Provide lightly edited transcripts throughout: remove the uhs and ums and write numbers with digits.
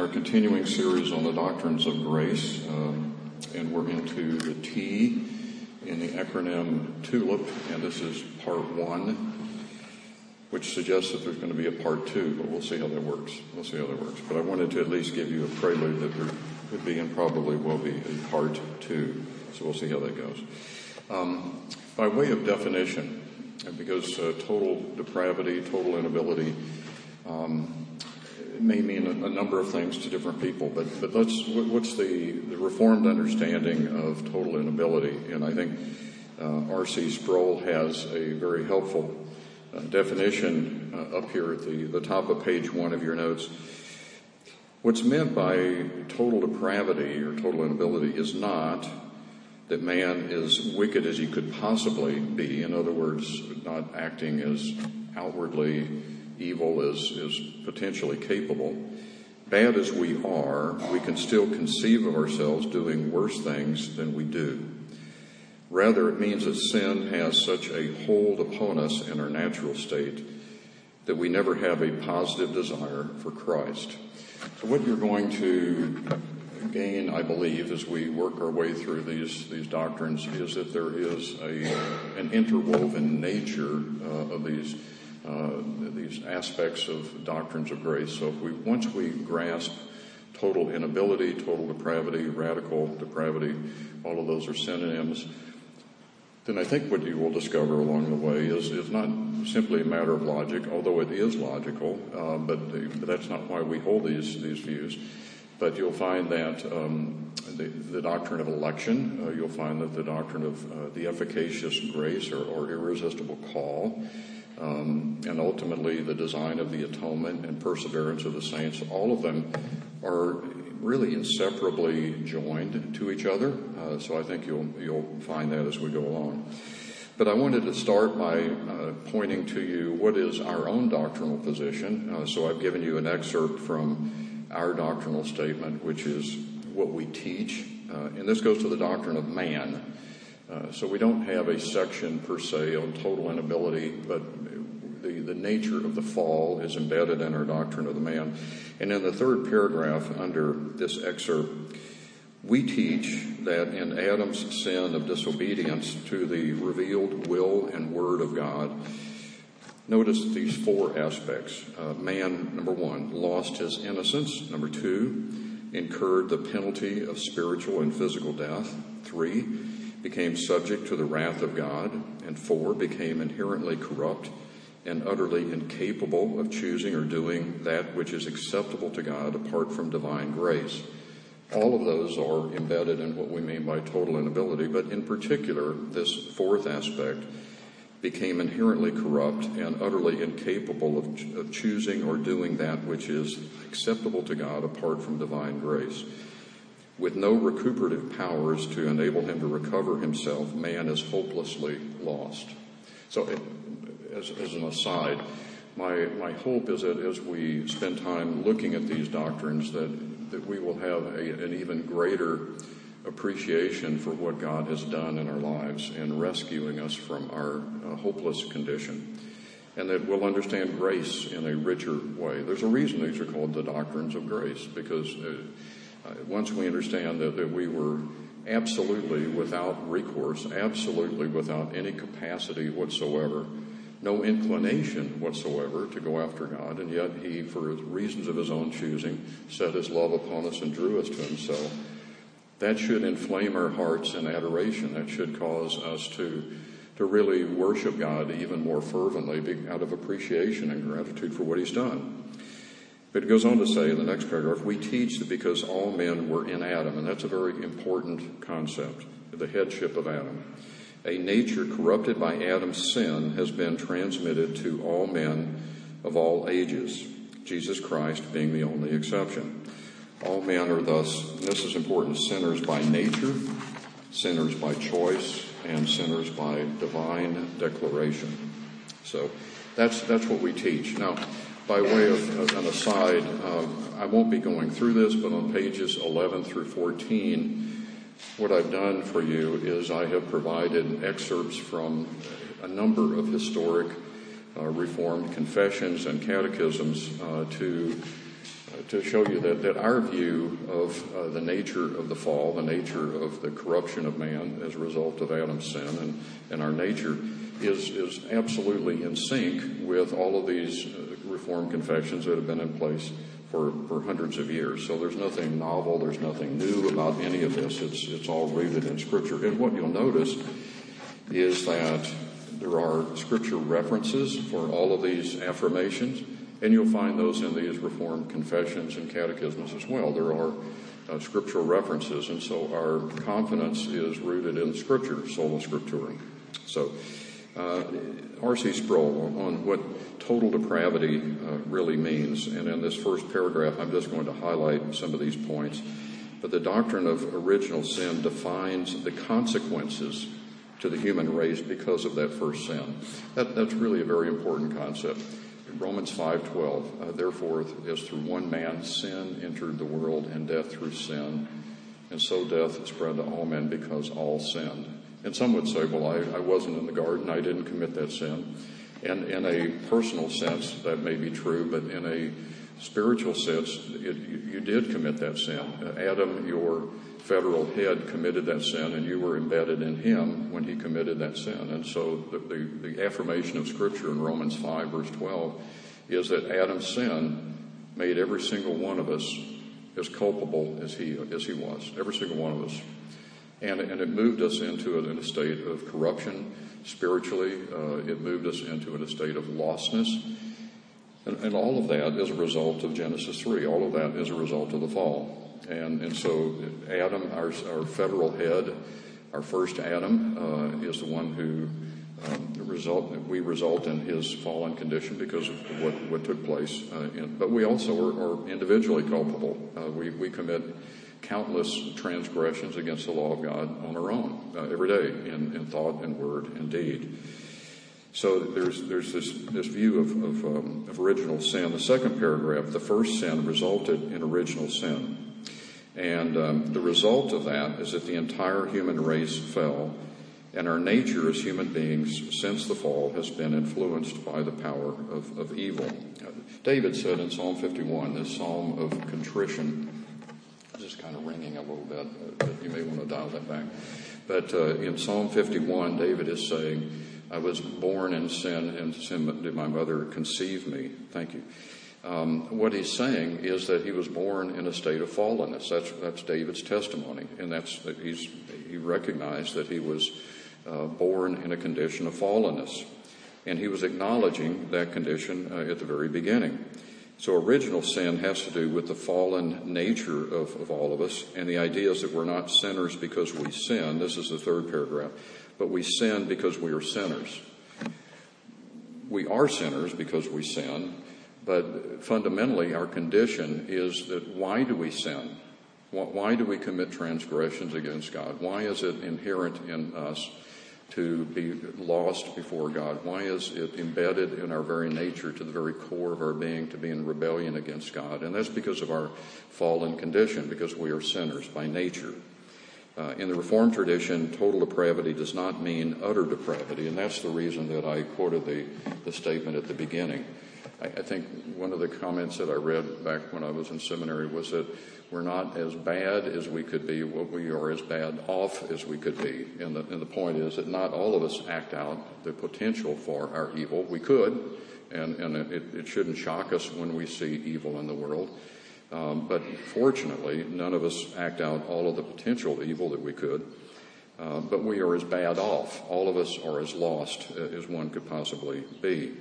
our continuing series on the doctrines of grace, and we're into the T in the acronym TULIP, and this is part one, which suggests that there's going to be a part two, but we'll see how that works. But I wanted to at least give you a prelude that there could be and probably will be a part two, so we'll see how that goes. By way of definition, because total depravity, total inability, it may mean a number of things to different people, but what's the Reformed understanding of total inability? And I think R.C. Sproul has a very helpful definition up here at the top of page one of your notes. What's meant by total depravity or total inability is not that man is wicked as he could possibly be. In other words, not acting as outwardly evil is potentially capable. Bad as we are, we can still conceive of ourselves doing worse things than we do. Rather, it means that sin has such a hold upon us in our natural state that we never have a positive desire for Christ. So what you're going to gain, I believe, as we work our way through these doctrines, is that there is an interwoven nature of these aspects of doctrines of grace. So once we grasp total inability, total depravity, radical depravity, all of those are synonyms, then I think what you will discover along the way is not simply a matter of logic, although it is logical, but that's not why we hold these views. But you'll find that the doctrine of election, you'll find that the doctrine of the efficacious grace or irresistible call, and ultimately the design of the atonement and perseverance of the saints, all of them are really inseparably joined to each other. So I think you'll find that as we go along. But I wanted to start by pointing to you what is our own doctrinal position. So I've given you an excerpt from our doctrinal statement, which is what we teach. And this goes to the doctrine of man. So we don't have a section per se on total inability, but the nature of the fall is embedded in our doctrine of the man. And in the third paragraph under this excerpt, we teach that in Adam's sin of disobedience to the revealed will and word of God, notice these four aspects. Man, number one, lost his innocence. Number two, incurred the penalty of spiritual and physical death. Three, became subject to the wrath of God, and four, became inherently corrupt and utterly incapable of choosing or doing that which is acceptable to God apart from divine grace. All of those are embedded in what we mean by total inability, but in particular, this fourth aspect, became inherently corrupt and utterly incapable of choosing or doing that which is acceptable to God apart from divine grace. With no recuperative powers to enable him to recover himself, man is hopelessly lost. So, as an aside, my hope is that as we spend time looking at these doctrines, that we will have an even greater appreciation for what God has done in our lives in rescuing us from our hopeless condition, and that we'll understand grace in a richer way. There's a reason these are called the doctrines of grace, because once we understand that we were absolutely without recourse, absolutely without any capacity whatsoever, no inclination whatsoever to go after God, and yet he, for reasons of his own choosing, set his love upon us and drew us to himself, that should inflame our hearts in adoration. That should cause us to really worship God even more fervently out of appreciation and gratitude for what he's done. But it goes on to say in the next paragraph, we teach that because all men were in Adam, and that's a very important concept, the headship of Adam. A nature corrupted by Adam's sin has been transmitted to all men of all ages, Jesus Christ being the only exception. All men are thus, and this is important, sinners by nature, sinners by choice, and sinners by divine declaration. So that's what we teach. Now, by way of an aside, I won't be going through this, but on pages 11 through 14, what I've done for you is I have provided excerpts from a number of historic Reformed confessions and catechisms to to show you that our view of the nature of the fall, the nature of the corruption of man as a result of Adam's sin and our nature is absolutely in sync with all of these Reformed confessions that have been in place for hundreds of years. So there's nothing novel, there's nothing new about any of this. It's all rooted in Scripture. And what you'll notice is that there are Scripture references for all of these affirmations, and you'll find those in these Reformed confessions and catechisms as well. There are Scriptural references, and so our confidence is rooted in Scripture, sola scriptura. So R.C. Sproul on what total depravity really means, and in this first paragraph I'm just going to highlight some of these points. But the doctrine of original sin defines the consequences to the human race because of that first sin. That's really a very important concept. Romans 5:12, therefore, as through one man sin entered the world, and death through sin, and so death spread to all men because all sinned. And some would say, well, I wasn't in the garden, I didn't commit that sin. And in a personal sense, that may be true, but in a spiritual sense, you did commit that sin. Adam, your federal head, committed that sin, and you were embedded in him when he committed that sin. And so the affirmation of Scripture in Romans 5, verse 12, is that Adam's sin made every single one of us as culpable as he was, every single one of us. And it moved us into an estate of corruption spiritually. It moved us into an estate of lostness. And all of that is a result of Genesis 3. All of that is a result of the fall. And so Adam, our federal head, our first Adam, is the one who we result in his fallen condition because of what took place. But we also are individually culpable. We commit countless transgressions against the law of God on our own every day in thought and word and deed. So there's this view of original sin. The second paragraph, the first sin resulted in original sin. And the result of that is that the entire human race fell, and our nature as human beings since the fall has been influenced by the power of evil. David said in Psalm 51, this psalm of contrition, just kind of ringing a little bit, but you may want to dial that back. But in Psalm 51, David is saying, I was born in sin, and sin did my mother conceive me. Thank you. What he's saying is that he was born in a state of fallenness. That's David's testimony, and he recognized that he was born in a condition of fallenness, and he was acknowledging that condition at the very beginning. So original sin has to do with the fallen nature of all of us, and the idea is that we're not sinners because we sin. This is the third paragraph. But we sin because we are sinners. We are sinners because we sin, but fundamentally our condition is that why do we sin? Why do we commit transgressions against God? Why is it inherent in us to be lost before God? Why is it embedded in our very nature, to the very core of our being, to be in rebellion against God? And that's because of our fallen condition, because we are sinners by nature. In the Reformed tradition, total depravity does not mean utter depravity, and that's the reason that I quoted the statement at the beginning. I think one of the comments that I read back when I was in seminary was that we're not as bad as we could be, but we are as bad off as we could be. And the point is that not all of us act out the potential for our evil. We could, and it shouldn't shock us when we see evil in the world. But fortunately, none of us act out all of the potential evil that we could. But we are as bad off. All of us are as lost as one could possibly be.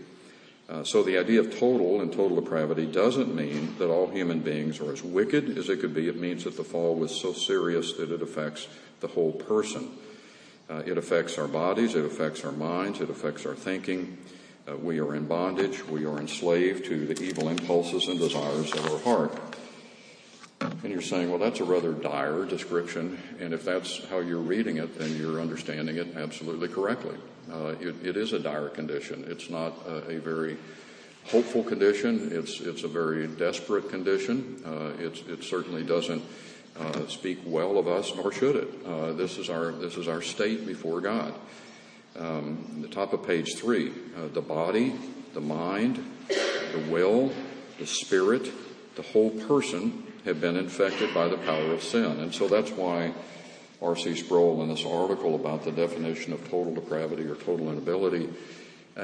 So the idea of total and total depravity doesn't mean that all human beings are as wicked as they could be. It means that the fall was so serious that it affects the whole person. It affects our bodies, it affects our minds, it affects our thinking. We are in bondage, we are enslaved to the evil impulses and desires of our heart. And you're saying, well, that's a rather dire description, and if that's how you're reading it, then you're understanding it absolutely correctly. It is a dire condition. It's not a very hopeful condition. It's a very desperate condition. It certainly doesn't speak well of us, nor should it. This is our state before God. The top of page 3: the body, the mind, the will, the spirit, the whole person had been infected by the power of sin. And so that's why R.C. Sproul, in this article about the definition of total depravity or total inability,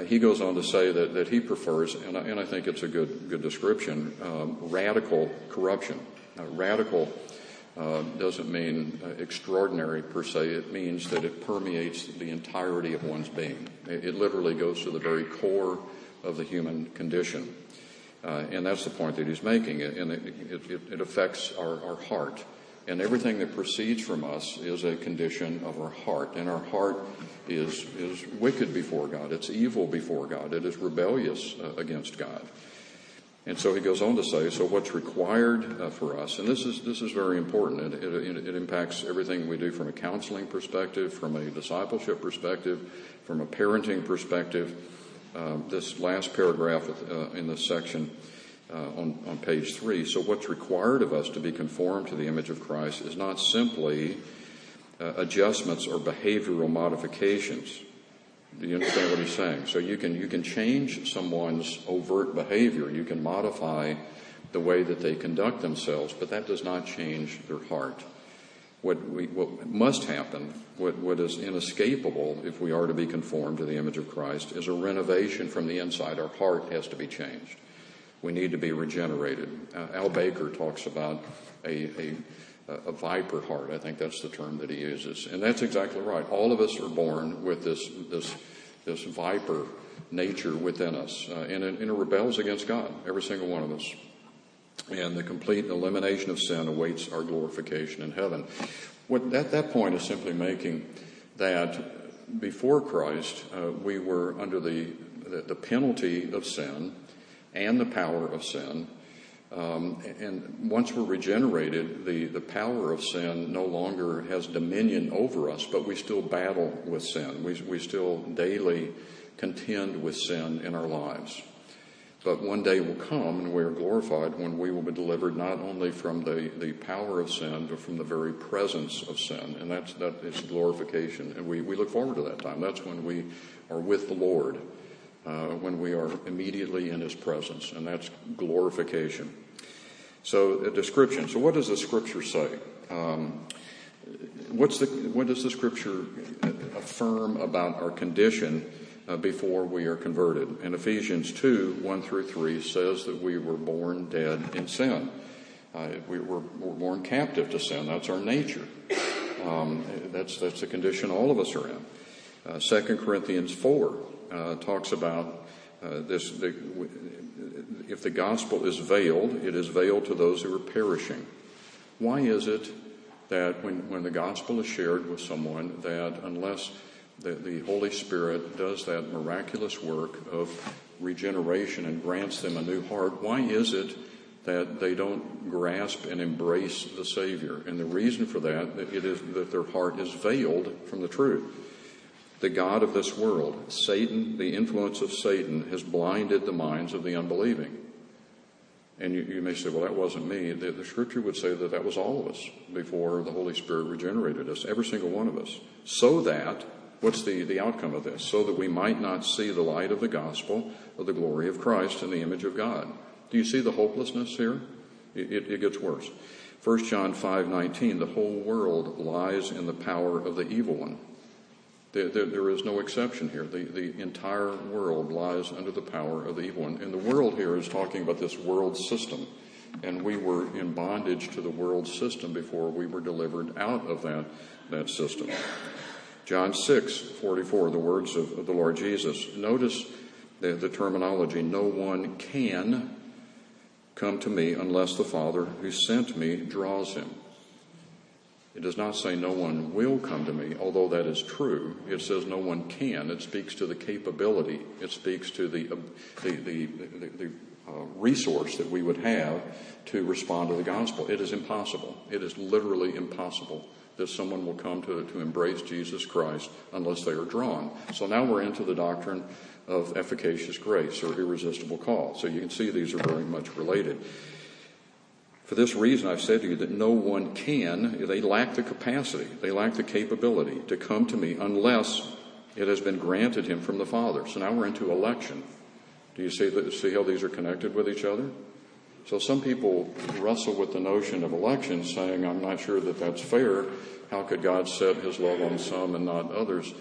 he goes on to say that he prefers, and I think it's a good description, radical corruption. Radical doesn't mean extraordinary per se. It means that it permeates the entirety of one's being. It literally goes to the very core of the human condition. And that's the point that he's making. And it affects our heart. And everything that proceeds from us is a condition of our heart. And our heart is wicked before God. It's evil before God. It is rebellious against God. And so he goes on to say, so what's required for us, and this is very important. It impacts everything we do from a counseling perspective, from a discipleship perspective, from a parenting perspective. This last paragraph in this section on page 3. So what's required of us to be conformed to the image of Christ is not simply adjustments or behavioral modifications. Do you understand what he's saying? So you can change someone's overt behavior. You can modify the way that they conduct themselves, but that does not change their heart. What must happen, what is inescapable if we are to be conformed to the image of Christ, is a renovation from the inside. Our heart has to be changed. We need to be regenerated. Al Baker talks about a viper heart. I think that's the term that he uses. And that's exactly right. All of us are born with this viper nature within us. And it rebels against God, every single one of us. And the complete elimination of sin awaits our glorification in heaven. What that point is simply making, that before Christ, we were under the penalty of sin and the power of sin. And once we're regenerated, the power of sin no longer has dominion over us, but we still battle with sin. We still daily contend with sin in our lives. But one day will come, and we are glorified, when we will be delivered not only from the power of sin, but from the very presence of sin. And that is glorification. And we look forward to that time. That's when we are with the Lord, when we are immediately in his presence. And that's glorification. So a description. So what does the Scripture say? What does the Scripture affirm about our condition before we are converted? And Ephesians 2, 1 through 3 says that we were born dead in sin. We were born captive to sin. That's our nature. That's the condition all of us are in. Second Corinthians 4 talks about this. If the gospel is veiled, it is veiled to those who are perishing. Why is it that when the gospel is shared with someone, that unless the Holy Spirit does that miraculous work of regeneration and grants them a new heart, why is it that they don't grasp and embrace the Savior? And the reason for that, it is that their heart is veiled from the truth. The God of this world, Satan, the influence of Satan, has blinded the minds of the unbelieving. And you may say, well, that wasn't me. The Scripture would say that that was all of us before the Holy Spirit regenerated us, every single one of us, so that... what's the outcome of this? So that we might not see the light of the gospel of the glory of Christ in the image of God. Do you see the hopelessness here? It gets worse. First John 5:19, the whole world lies in the power of the evil one. There is no exception here. The entire world lies under the power of the evil one. And the world here is talking about this world system. And we were in bondage to the world system before we were delivered out of that system. John 6, 44, the words of the Lord Jesus. Notice the terminology. No one can come to me unless the Father who sent me draws him. It does not say no one will come to me, although that is true. It says no one can. It speaks to the capability. It speaks to the resource that we would have to respond to the gospel. It is impossible. It is literally impossible that someone will come to embrace Jesus Christ unless they are drawn. So now we're into the doctrine of efficacious grace or irresistible call. So you can see these are very much related. For this reason, I've said to you that no one can, they lack the capacity, they lack the capability to come to me unless it has been granted him from the Father. So now we're into election. Do you see how these are connected with each other? So some people wrestle with the notion of election, saying, I'm not sure that that's fair. How could God set his love on some and not others?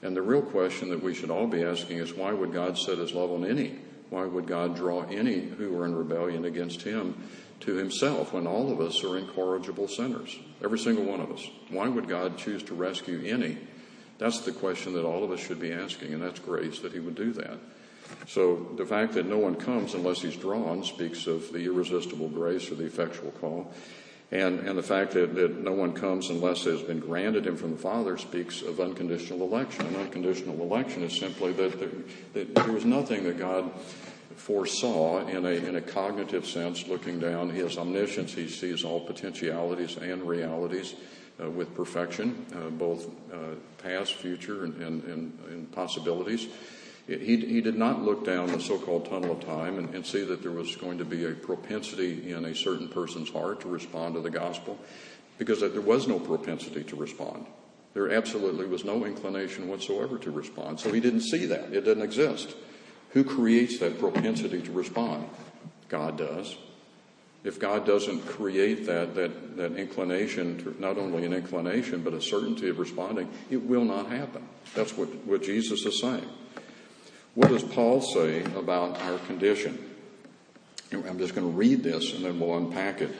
And the real question that we should all be asking is, why would God set his love on any? Why would God draw any who are in rebellion against him to himself when all of us are incorrigible sinners? Every single one of us. Why would God choose to rescue any? That's the question that all of us should be asking, and that's grace that he would do that. So the fact that no one comes unless he's drawn speaks of the irresistible grace or the effectual call. And the fact that no one comes unless it has been granted him from the Father speaks of unconditional election. And unconditional election is simply that there was nothing that God foresaw in a cognitive sense, looking down his omniscience. He sees all potentialities and realities with perfection, both past, future, and possibilities. He did not look down the so-called tunnel of time and see that there was going to be a propensity in a certain person's heart to respond to the gospel, because there was no propensity to respond. There absolutely was no inclination whatsoever to respond. So he didn't see that. It doesn't exist. Who creates that propensity to respond? God does. If God doesn't create that inclination, to, not only an inclination, but a certainty of responding, it will not happen. That's what Jesus is saying. What does Paul say about our condition? I'm just going to read this and then we'll unpack it.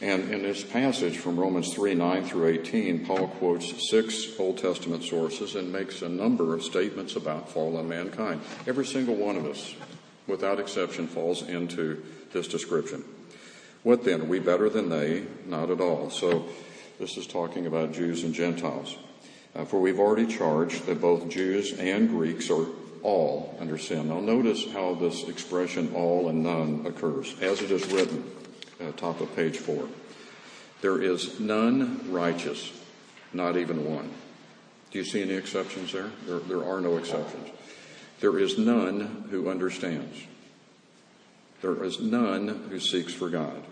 And in this passage from Romans 3, 9 through 18, Paul quotes 6 Old Testament sources and makes a number of statements about fallen mankind. Every single one of us, without exception, falls into this description. What then? Are we better than they? Not at all. So this is talking about Jews and Gentiles. For we've already charged that both Jews and Greeks are all under sin. Now notice how this expression all and none occurs. As it is written, top of page 4. There is none righteous, not even one. Do you see any exceptions there? There are no exceptions. There is none who understands. There is none who seeks for God.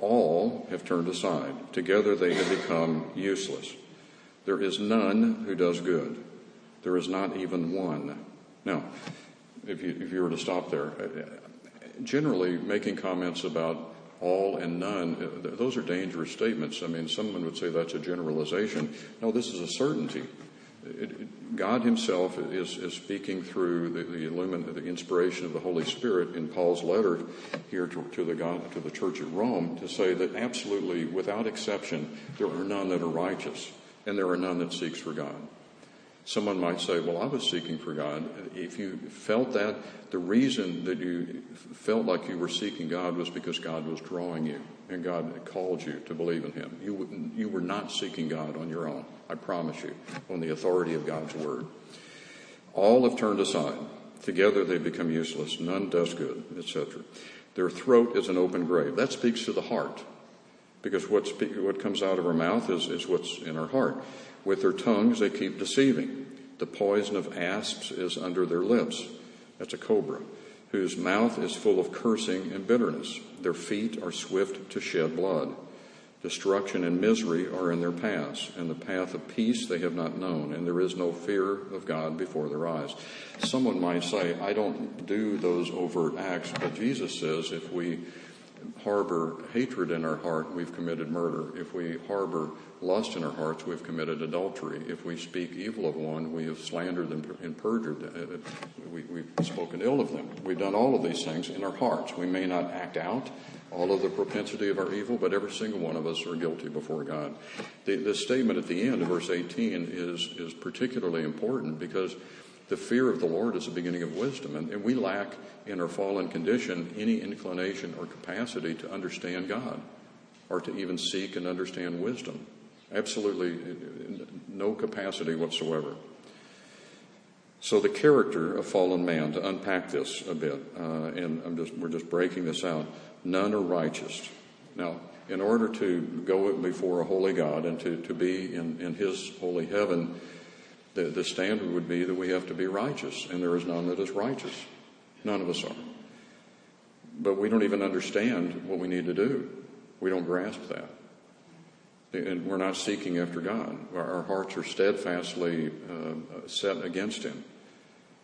All have turned aside. Together they have become useless. There is none who does good. There is not even one. Now, if you were to stop there, generally making comments about all and none, those are dangerous statements. I mean, someone would say that's a generalization. No, this is a certainty. God himself is speaking through the inspiration of the Holy Spirit in Paul's letter here to the church at Rome to say that absolutely, without exception, there are none that are righteous and there are none that seeks for God. Someone might say, well, I was seeking for God. If you felt that, the reason that you felt like you were seeking God was because God was drawing you and God called you to believe in him. You were not seeking God on your own, I promise you, on the authority of God's word. All have turned aside. Together they become useless. None does good, etc. Their throat is an open grave. That speaks to the heart, because what comes out of our mouth is what's in our heart. With their tongues, they keep deceiving. The poison of asps is under their lips. That's a cobra, whose mouth is full of cursing and bitterness. Their feet are swift to shed blood. Destruction and misery are in their paths, and the path of peace they have not known, and there is no fear of God before their eyes. Someone might say, I don't do those overt acts, but Jesus says if we harbor hatred in our heart, we've committed murder. If we harbor lust in our hearts, we've committed adultery. If we speak evil of one, we have slandered and perjured. We've spoken ill of them. We've done all of these things in our hearts. We may not act out all of the propensity of our evil, but every single one of us are guilty before God. The statement at the end of verse 18 is particularly important, because the fear of the Lord is the beginning of wisdom, and we lack in our fallen condition any inclination or capacity to understand God or to even seek and understand wisdom. Absolutely no capacity whatsoever. So the character of fallen man, to unpack this a bit, and we're just breaking this out, none are righteous. Now, in order to go before a holy God and to be in his holy heaven, the standard would be that we have to be righteous, and there is none that is righteous. None of us are. But we don't even understand what we need to do. We don't grasp that. And we're not seeking after God. Our hearts are steadfastly set against him.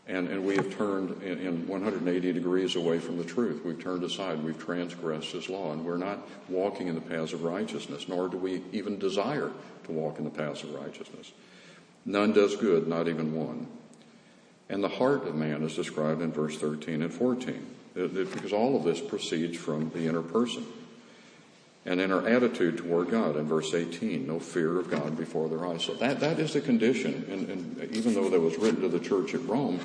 And we have turned in 180 degrees away from the truth. We've turned aside. We've transgressed his law. And we're not walking in the paths of righteousness, nor do we even desire to walk in the paths of righteousness. None does good, not even one. And the heart of man is described in verse 13 and 14, because all of this proceeds from the inner person. And in our attitude toward God, in verse 18, no fear of God before their eyes. So that is the condition. And even though that was written to the church at Rome,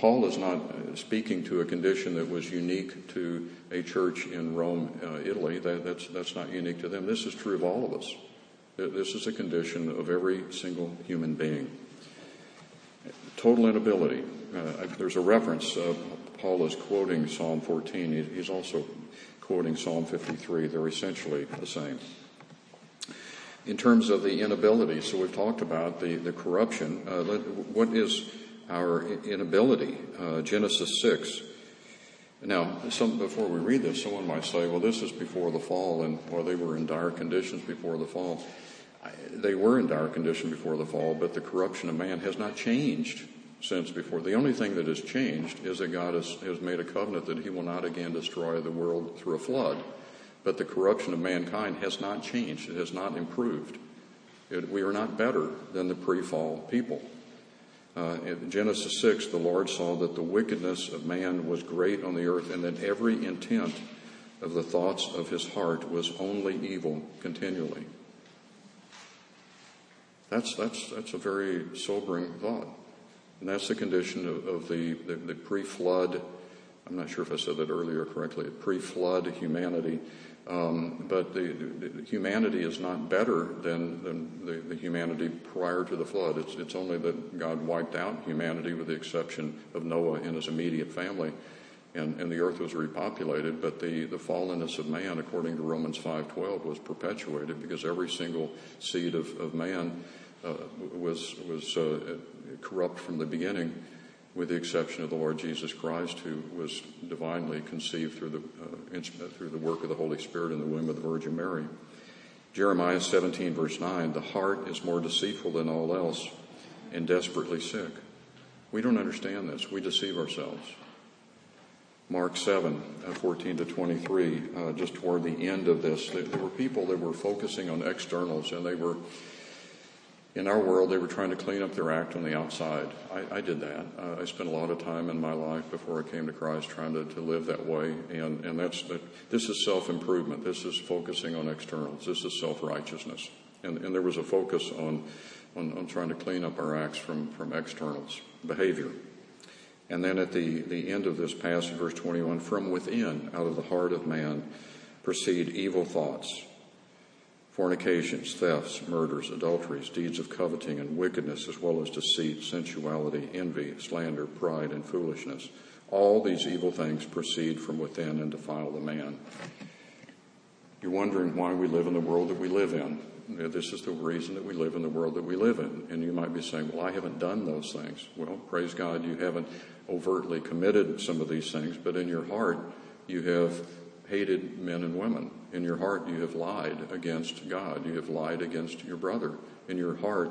Paul is not speaking to a condition that was unique to a church in Rome, Italy. That's not unique to them. This is true of all of us. This is a condition of every single human being. Total inability. There's a reference. Paul is quoting Psalm 14. He's also quoting Psalm 53, they're essentially the same. In terms of the inability, so we've talked about the corruption. What is our inability? Genesis 6. Now, before we read this, someone might say, well, this is before the fall, and well, they were in dire conditions before the fall. They were in dire condition before the fall, but the corruption of man has not changed since before. The only thing that has changed is that God has made a covenant that he will not again destroy the world through a flood. But the corruption of mankind has not changed. It has not improved. We are not better than the pre-fall people. In Genesis 6, the Lord saw that the wickedness of man was great on the earth, and that every intent of the thoughts of his heart was only evil continually. That's a very sobering thought. And that's the condition of the pre-flood, I'm not sure if I said that earlier correctly, pre-flood humanity. But the humanity is not better than the humanity prior to the flood. It's only that God wiped out humanity with the exception of Noah and his immediate family. And the earth was repopulated, but the fallenness of man, according to Romans 5:12, was perpetuated because every single seed of man was corrupt from the beginning, with the exception of the Lord Jesus Christ, who was divinely conceived through the work of the Holy Spirit in the womb of the Virgin Mary. Jeremiah 17, verse 9, the heart is more deceitful than all else and desperately sick. We don't understand this. We deceive ourselves. Mark 7, 14 to 23, just toward the end of this, there were people that were focusing on externals, and they were... In our world, they were trying to clean up their act on the outside. I did that. I spent a lot of time in my life before I came to Christ trying to live that way. And this is self-improvement. This is focusing on externals. This is self-righteousness. And there was a focus on trying to clean up our acts from externals, behavior. And then at the end of this passage, verse 21, from within, out of the heart of man, proceed evil thoughts. Fornications, thefts, murders, adulteries, deeds of coveting and wickedness, as well as deceit, sensuality, envy, slander, pride, and foolishness. All these evil things proceed from within and defile the man. You're wondering why we live in the world that we live in. This is the reason that we live in the world that we live in. And you might be saying, well, I haven't done those things. Well, praise God, you haven't overtly committed some of these things, but in your heart, you have hated men and women. In your heart, you have lied against God. You have lied against your brother. In your heart,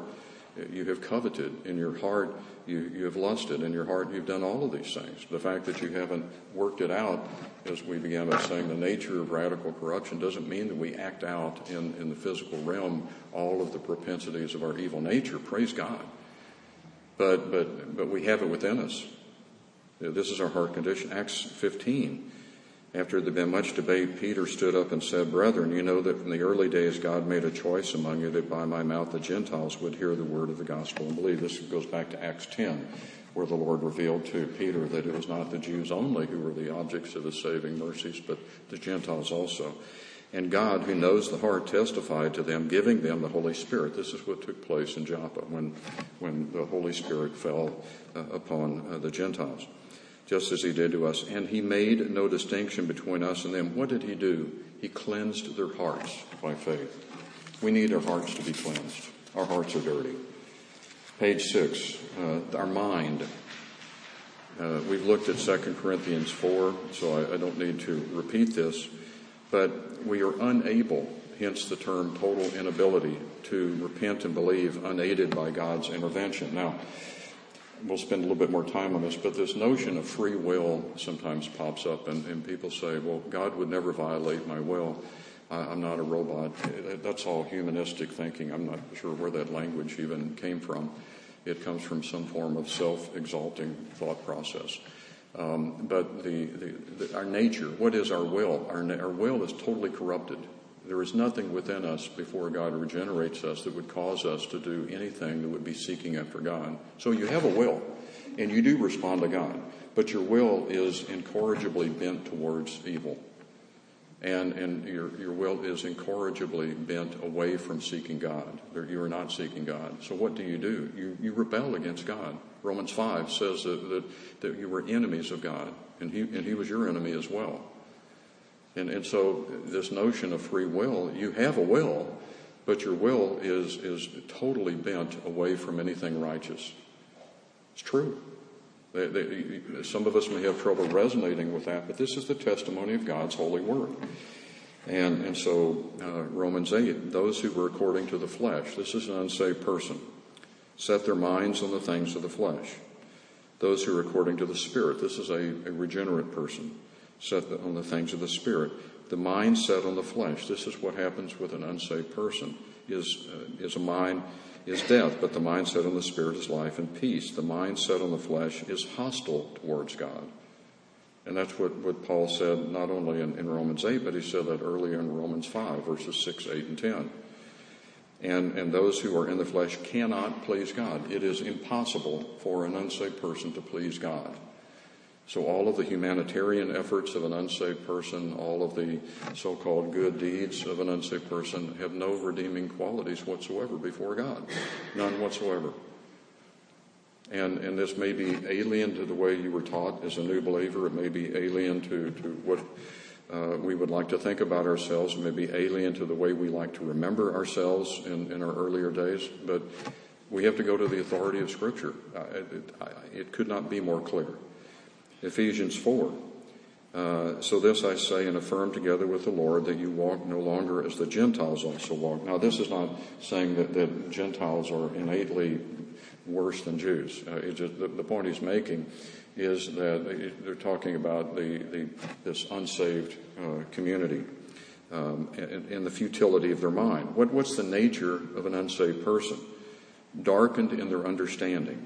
you have coveted. In your heart, you have lusted. In your heart, you've done all of these things. The fact that you haven't worked it out, as we began by saying, the nature of radical corruption doesn't mean that we act out in the physical realm all of the propensities of our evil nature. Praise God. But we have it within us. This is our heart condition. Acts 15. After there had been much debate, Peter stood up and said, Brethren, you know that from the early days God made a choice among you that by my mouth the Gentiles would hear the word of the gospel and believe. This goes back to Acts 10, where the Lord revealed to Peter that it was not the Jews only who were the objects of his saving mercies, but the Gentiles also. And God, who knows the heart, testified to them, giving them the Holy Spirit. This is what took place in Joppa when the Holy Spirit fell upon the Gentiles, just as he did to us. And he made no distinction between us and them. What did he do? He cleansed their hearts by faith. We need our hearts to be cleansed. Our hearts are dirty. Page 6, our mind. We've looked at 2 Corinthians 4, so I don't need to repeat this. But we are unable, hence the term total inability, to repent and believe unaided by God's intervention. Now, we'll spend a little bit more time on this, but this notion of free will sometimes pops up, and people say, well, God would never violate my will. I'm not a robot. That's all humanistic thinking. I'm not sure where that language even came from. It comes from some form of self-exalting thought process. But our nature, what is our will? Our will is totally corrupted. There is nothing within us before God regenerates us that would cause us to do anything that would be seeking after God. So you have a will, and you do respond to God, but your will is incorrigibly bent towards evil. And your will is incorrigibly bent away from seeking God. You are not seeking God. So what do? You rebel against God. Romans 5 says that you were enemies of God, and he was your enemy as well. And so this notion of free will, you have a will, but your will is totally bent away from anything righteous. It's true. Some of us may have trouble resonating with that, but this is the testimony of God's holy word. And so Romans 8, those who were according to the flesh, this is an unsaved person, set their minds on the things of the flesh. Those who are according to the Spirit, this is a regenerate person, set on the things of the Spirit. The mind set on the flesh, this is what happens with an unsaved person, is a mind is death, but the mind set on the Spirit is life and peace. The mind set on the flesh is hostile towards God. And that's what Paul said not only in Romans 8, but he said that earlier in Romans 5, verses 6, 8, and 10. And those who are in the flesh cannot please God. It is impossible for an unsaved person to please God. So all of the humanitarian efforts of an unsaved person, all of the so-called good deeds of an unsaved person have no redeeming qualities whatsoever before God. None whatsoever. And this may be alien to the way you were taught as a new believer. It may be alien to what we would like to think about ourselves. It may be alien to the way we like to remember ourselves in our earlier days. But we have to go to the authority of Scripture. It could not be more clear. Ephesians 4, so this I say and affirm together with the Lord that you walk no longer as the Gentiles also walk. Now this is not saying that Gentiles are innately worse than Jews. The point he's making is that they're talking about this unsaved community and the futility of their mind. What's the nature of an unsaved person? Darkened in their understanding,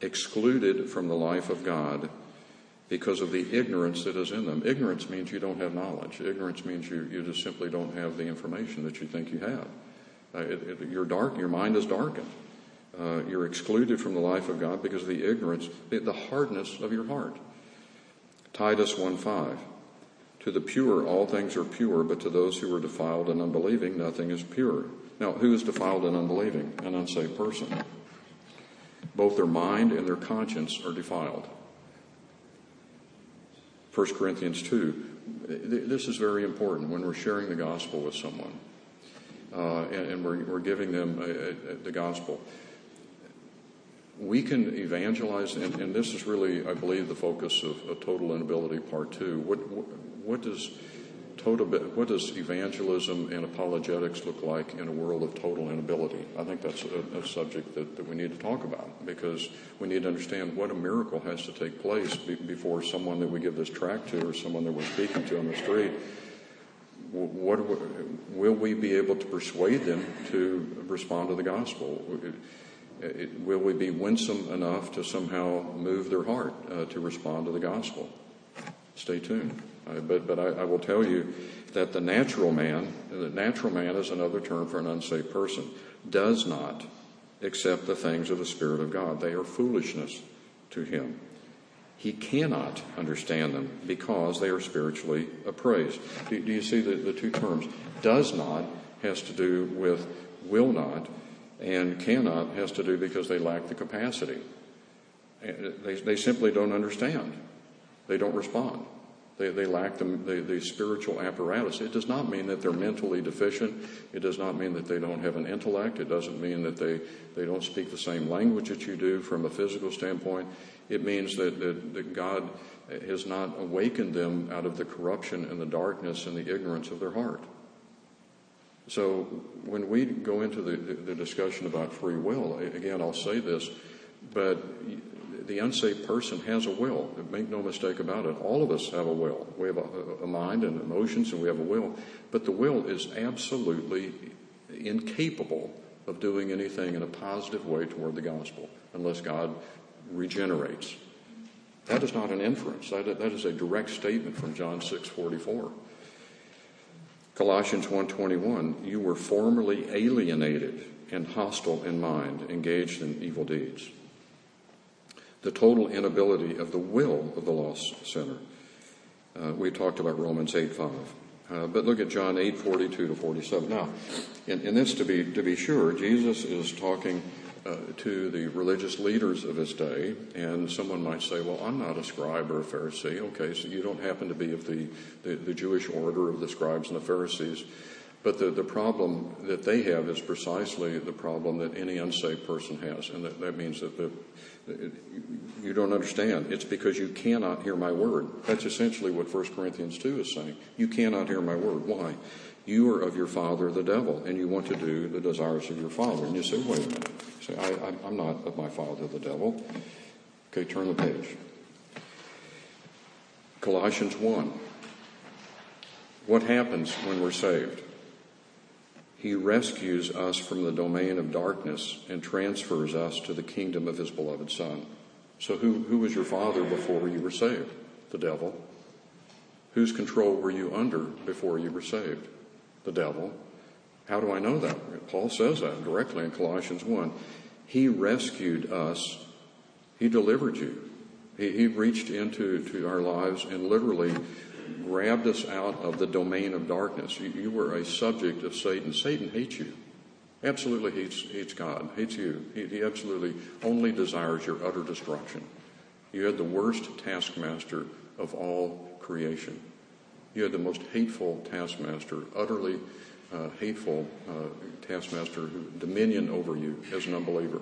excluded from the life of God, because of the ignorance that is in them. Ignorance means you don't have knowledge. Ignorance means you just simply don't have the information that you think you have. Your mind is darkened. You're excluded from the life of God because of the ignorance, the hardness of your heart. Titus 1:5, to the pure all things are pure, but to those who are defiled and unbelieving nothing is pure. Now, who is defiled and unbelieving? An unsaved person. Both their mind and their conscience are defiled. First Corinthians 2. This is very important when we're sharing the gospel with someone and we're giving them the gospel. We can evangelize, and this is really, I believe, the focus of Total Inability Part 2. What does evangelism and apologetics look like in a world of total inability? I think that's a subject that we need to talk about, because we need to understand what a miracle has to take place before someone that we give this tract to or someone that we're speaking to on the street. Will we be able to persuade them to respond to the gospel? Will we be winsome enough to somehow move their heart to respond to the gospel? Stay tuned. But I will tell you that the natural man is another term for an unsaved person, does not accept the things of the Spirit of God. They are foolishness to him. He cannot understand them because they are spiritually appraised. Do you see the two terms? Does not has to do with will not, and cannot has to do because they lack the capacity. They simply don't understand. They don't respond. They lack the spiritual apparatus. It does not mean that they're mentally deficient. It does not mean that they don't have an intellect. It doesn't mean that they don't speak the same language that you do from a physical standpoint. It means that God has not awakened them out of the corruption and the darkness and the ignorance of their heart. So when we go into the discussion about free will, again, I'll say this, But the unsaved person has a will. Make no mistake about it. All of us have a will. We have a mind and emotions, and we have a will. But the will is absolutely incapable of doing anything in a positive way toward the gospel unless God regenerates. That is not an inference. That is a direct statement from John 6:44. Colossians 1:21, you were formerly alienated and hostile in mind, engaged in evil deeds. The total inability of the will of the lost sinner. We talked about Romans 8:5. But look at John 8:42 to 47. Now, in this, to be sure, Jesus is talking to the religious leaders of his day, and someone might say, well, I'm not a scribe or a Pharisee. Okay, so you don't happen to be of the Jewish order of the scribes and the Pharisees. But the problem that they have is precisely the problem that any unsaved person has, and that means that you don't understand. It's because you cannot hear my word. That's essentially what First Corinthians 2 is saying. You cannot hear my word. Why? You are of your father, the devil, and you want to do the desires of your father. And you say, wait a minute. You say, I'm not of my father, the devil. Okay, turn the page. Colossians 1. What happens when we're saved? He rescues us from the domain of darkness and transfers us to the kingdom of his beloved Son. So who was your father before you were saved? The devil. Whose control were you under before you were saved? The devil. How do I know that? Paul says that directly in Colossians 1. He rescued us. He delivered you. He reached into our lives and literally grabbed us out of the domain of darkness. You were a subject of Satan. Satan hates you. Absolutely hates God, hates you. He absolutely only desires your utter destruction. You had the worst taskmaster of all creation. You had the most hateful taskmaster, utterly hateful taskmaster, who dominion over you as an unbeliever.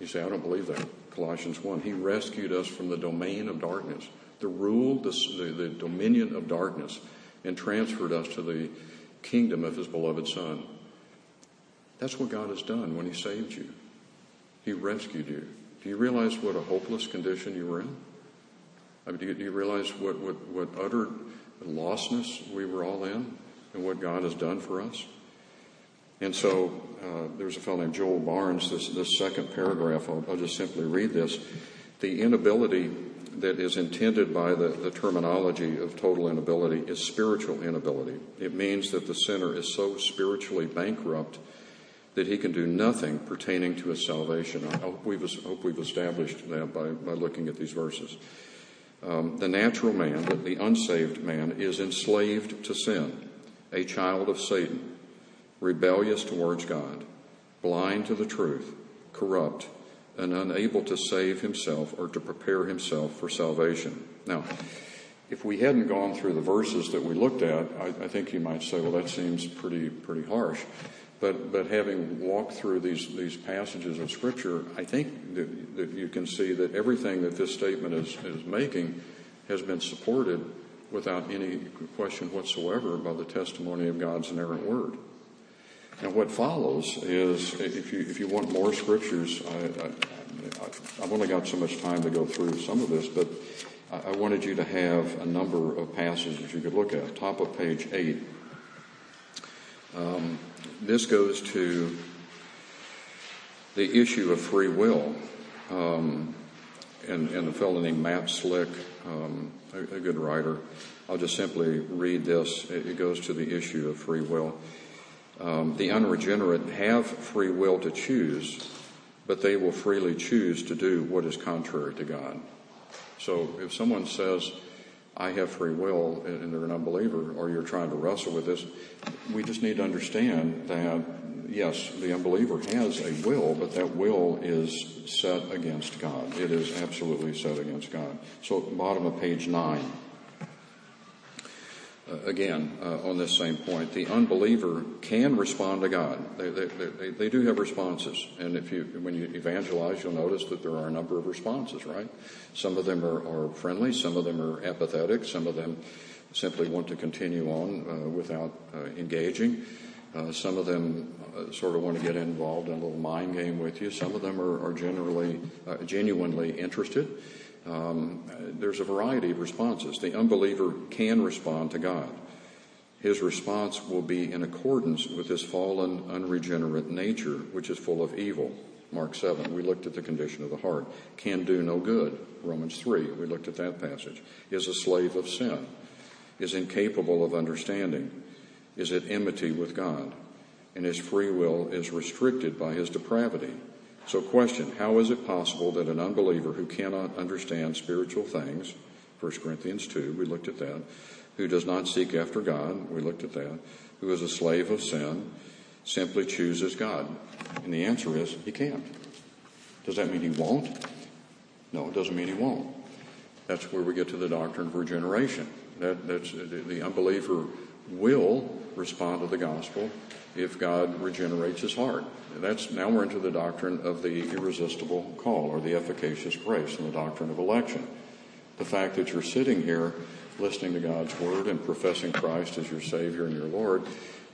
You say, I don't believe that. Colossians 1, he rescued us from the domain of darkness, the rule, the dominion of darkness, and transferred us to the kingdom of his beloved Son. That's what God has done when he saved you. He rescued you. Do you realize what a hopeless condition you were in? I mean, do you realize what utter lostness we were all in, and what God has done for us? And so there's a fellow named Joel Barnes. This second paragraph, I'll just simply read this. The inability that is intended by the terminology of total inability is spiritual inability. It means that the sinner is so spiritually bankrupt that he can do nothing pertaining to his salvation. I hope we've established that by looking at these verses. The natural man, the unsaved man, is enslaved to sin, a child of Satan, rebellious towards God, blind to the truth, corrupt, and unable to save himself or to prepare himself for salvation. Now, if we hadn't gone through the verses that we looked at, I think you might say, well, that seems pretty harsh. But having walked through these passages of Scripture, I think that you can see that everything that this statement is making has been supported without any question whatsoever by the testimony of God's inerrant word. Now, what follows is, if you want more Scriptures, I've only got so much time to go through some of this, but I wanted you to have a number of passages you could look at. Top of page 8. This goes to the issue of free will. And a fellow named Matt Slick, a good writer. I'll just simply read this. It goes to the issue of free will. The unregenerate have free will to choose, but they will freely choose to do what is contrary to God. So if someone says, I have free will, and they're an unbeliever, or you're trying to wrestle with this, we just need to understand that, yes, the unbeliever has a will, but that will is set against God. It is absolutely set against God. So at the bottom of page 9, again, on this same point, the unbeliever can respond to God. They do have responses. And when you evangelize, you'll notice that there are a number of responses, right? Some of them are friendly. Some of them are apathetic. Some of them simply want to continue on without engaging. Some of them sort of want to get involved in a little mind game with you. Some of them are generally, genuinely interested. There's a variety of responses. The unbeliever can respond to God. His response will be in accordance with his fallen, unregenerate nature, which is full of evil. Mark 7, we looked at the condition of the heart. Can do no good. Romans 3, we looked at that passage. Is a slave of sin. Is incapable of understanding. Is at enmity with God. And his free will is restricted by his depravity. So question, how is it possible that an unbeliever who cannot understand spiritual things, First Corinthians 2, we looked at that, who does not seek after God, we looked at that, who is a slave of sin, simply chooses God? And the answer is, he can't. Does that mean he won't? No, it doesn't mean he won't. That's where we get to the doctrine of regeneration. That's the unbeliever will respond to the gospel if God regenerates his heart. Now we're into the doctrine of the irresistible call, or the efficacious grace, and the doctrine of election. The fact that you're sitting here listening to God's word and professing Christ as your Savior and your Lord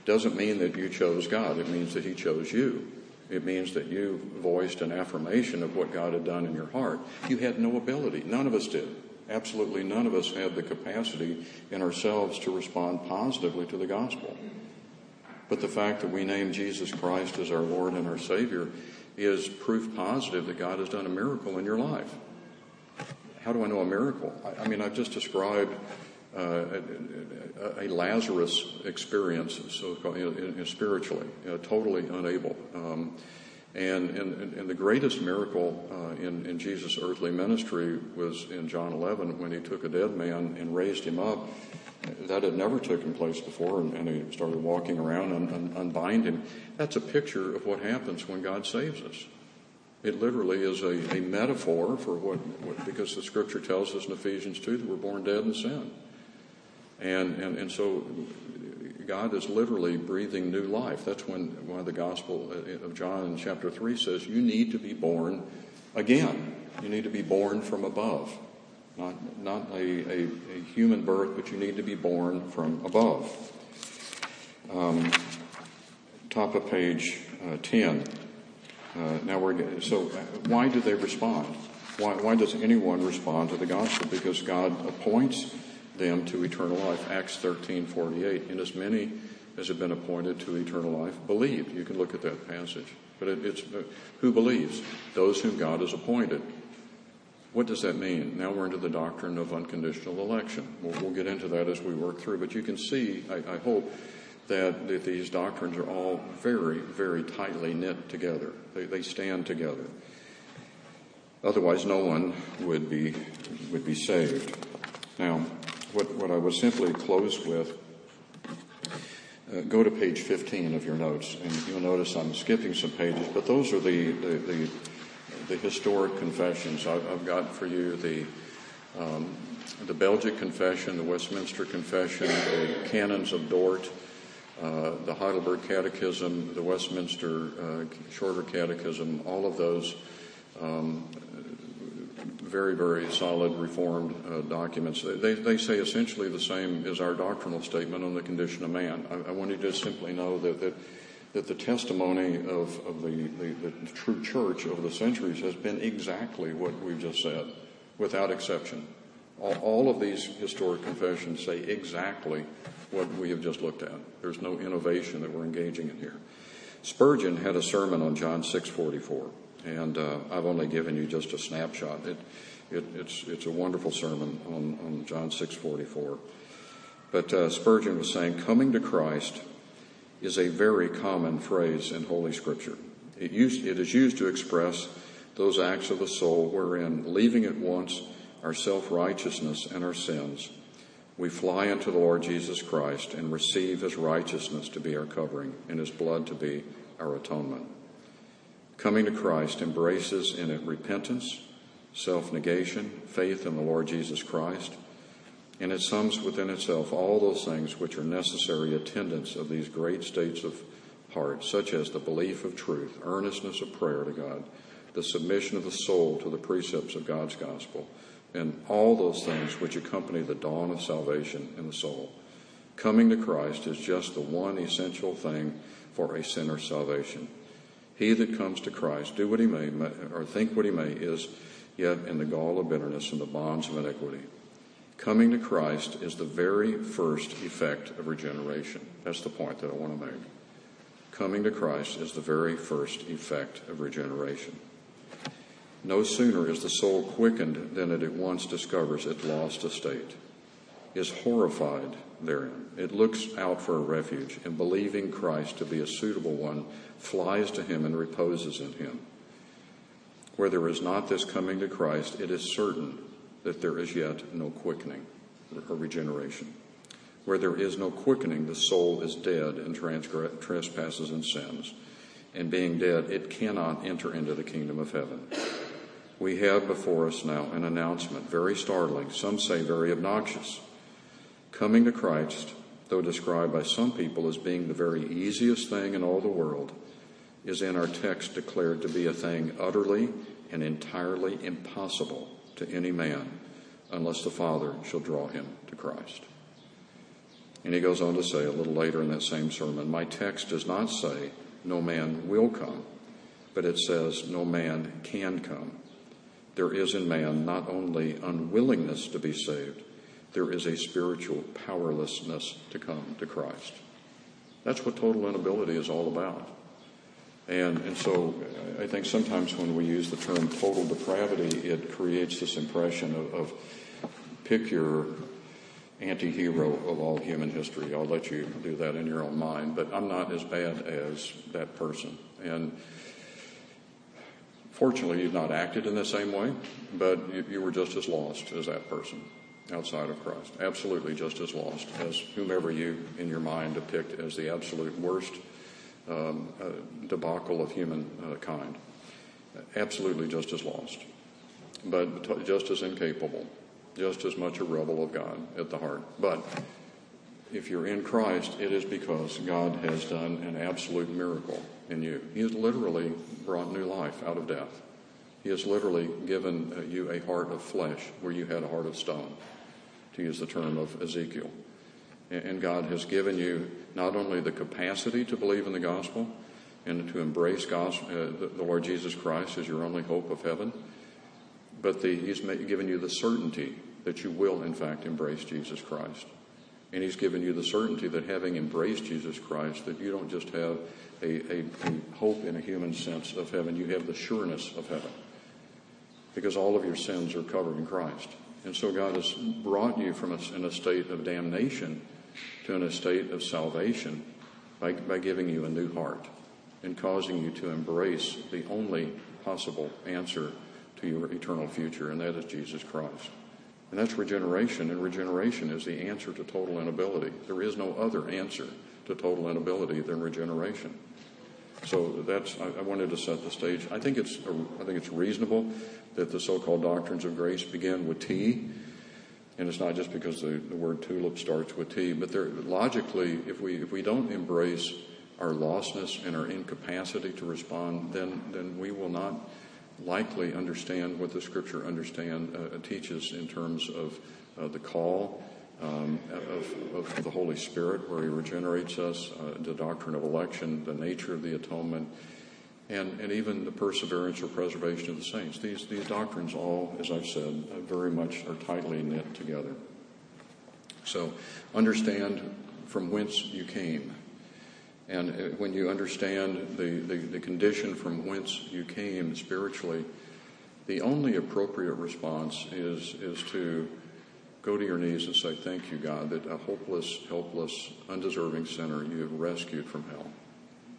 doesn't mean that you chose God. It means that he chose you. It means that you voiced an affirmation of what God had done in your heart. You had no ability. None of us did. Absolutely none of us had the capacity in ourselves to respond positively to the gospel. But the fact that we name Jesus Christ as our Lord and our Savior is proof positive that God has done a miracle in your life. How do I know a miracle? I mean, I've just described a Lazarus experience, so-called, spiritually, totally unable. And the greatest miracle in Jesus' earthly ministry was in John 11 when he took a dead man and raised him up. That had never taken place before, and he started walking around and unbind him. That's a picture of what happens when God saves us. It literally is a metaphor for what, because the scripture tells us in Ephesians 2 that we're born dead in sin. And so God is literally breathing new life. That's why the Gospel of John in chapter 3 says you need to be born again. You need to be born from above. Not a human birth, but you need to be born from above. Top of page 10. So why do they respond? Why does anyone respond to the gospel? Because God appoints them to eternal life. Acts 13:48. And as many as have been appointed to eternal life believed. You can look at that passage. But it's who believes? Those whom God has appointed. What does that mean? Now we're into the doctrine of unconditional election. We'll get into that as we work through. But you can see, I hope, that these doctrines are all very, very tightly knit together. They stand together. Otherwise, no one would be saved. Now, what I would simply close with, go to page 15 of your notes, and you'll notice I'm skipping some pages, but those are the historic confessions. I've got for you the Belgic Confession, the Westminster Confession, the Canons of Dort, the Heidelberg Catechism, the Westminster Shorter Catechism, all of those very, very solid Reformed documents. They say essentially the same as our doctrinal statement on the condition of man. I want you to simply know that the testimony of the true church over the centuries has been exactly what we've just said, without exception. All of these historic confessions say exactly what we have just looked at. There's no innovation that we're engaging in here. Spurgeon had a sermon on John 6:44, and I've only given you just a snapshot. It's a wonderful sermon on John 6:44. But Spurgeon was saying, coming to Christ is a very common phrase in Holy Scripture. It is used to express those acts of the soul wherein, leaving at once our self-righteousness and our sins, we fly unto the Lord Jesus Christ and receive his righteousness to be our covering and his blood to be our atonement. Coming to Christ embraces in it repentance, self-negation, faith in the Lord Jesus Christ, and it sums within itself all those things which are necessary attendants of these great states of heart, such as the belief of truth, earnestness of prayer to God, the submission of the soul to the precepts of God's gospel, and all those things which accompany the dawn of salvation in the soul. Coming to Christ is just the one essential thing for a sinner's salvation. He that comes to Christ, do what he may, or think what he may, is yet in the gall of bitterness and the bonds of iniquity. Coming to Christ is the very first effect of regeneration. That's the point that I want to make. Coming to Christ is the very first effect of regeneration. No sooner is the soul quickened than it at once discovers its lost estate, is horrified therein. It looks out for a refuge, and believing Christ to be a suitable one, flies to him and reposes in him. Where there is not this coming to Christ, it is certain that there is yet no quickening or regeneration. Where there is no quickening, the soul is dead and trespasses and sins. And being dead, it cannot enter into the kingdom of heaven. We have before us now an announcement, very startling, some say very obnoxious. Coming to Christ, though described by some people as being the very easiest thing in all the world, is in our text declared to be a thing utterly and entirely impossible to any man unless the Father shall draw him to Christ. And he goes on to say a little later in that same sermon, my text does not say no man will come, but it says no man can come. There is in man not only unwillingness to be saved, there is a spiritual powerlessness to come to Christ. That's what total inability is all about. And so I think sometimes when we use the term total depravity, it creates this impression of pick your anti-hero of all human history. I'll let you do that in your own mind, but I'm not as bad as that person. And fortunately, you've not acted in the same way, but you were just as lost as that person outside of Christ. Absolutely just as lost as whomever you, in your mind, depict as the absolute worst debacle of humankind. Absolutely just as lost, but just as incapable. Just as much a rebel of God at the heart. But if you're in Christ, it is because God has done an absolute miracle in you. He has literally brought new life out of death. He has literally given you a heart of flesh where you had a heart of stone, to use the term of Ezekiel. And God has given you not only the capacity to believe in the gospel and to embrace the Lord Jesus Christ as your only hope of heaven, but he's given you the certainty that you will, in fact, embrace Jesus Christ. And he's given you the certainty that having embraced Jesus Christ, that you don't just have a hope in a human sense of heaven, you have the sureness of heaven. Because all of your sins are covered in Christ. And so God has brought you from an estate of damnation to an estate of salvation by giving you a new heart and causing you to embrace the only possible answer to your eternal future, and that is Jesus Christ. And that's regeneration, and regeneration is the answer to total inability. There is no other answer to total inability than regeneration. So I wanted to set the stage. I think it's reasonable that the so-called doctrines of grace begin with T, and it's not just because the word TULIP starts with T, but logically, if we don't embrace our lostness and our incapacity to respond, then we will not likely understand what the Scripture teaches in terms of the call of the Holy Spirit, where he regenerates us, the doctrine of election, the nature of the atonement, and even the perseverance or preservation of the saints. These doctrines all, as I've said, very much are tightly knit together. So understand from whence you came. And when you understand the condition from whence you came spiritually, the only appropriate response is to go to your knees and say, thank you, God, that a hopeless, helpless, undeserving sinner you have rescued from hell.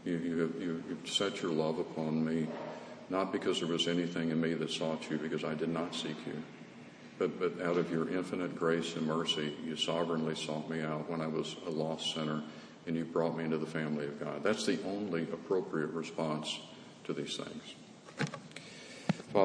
You've set your love upon me, not because there was anything in me that sought you, because I did not seek you, but out of your infinite grace and mercy, you sovereignly sought me out when I was a lost sinner, and you brought me into the family of God. That's the only appropriate response to these things.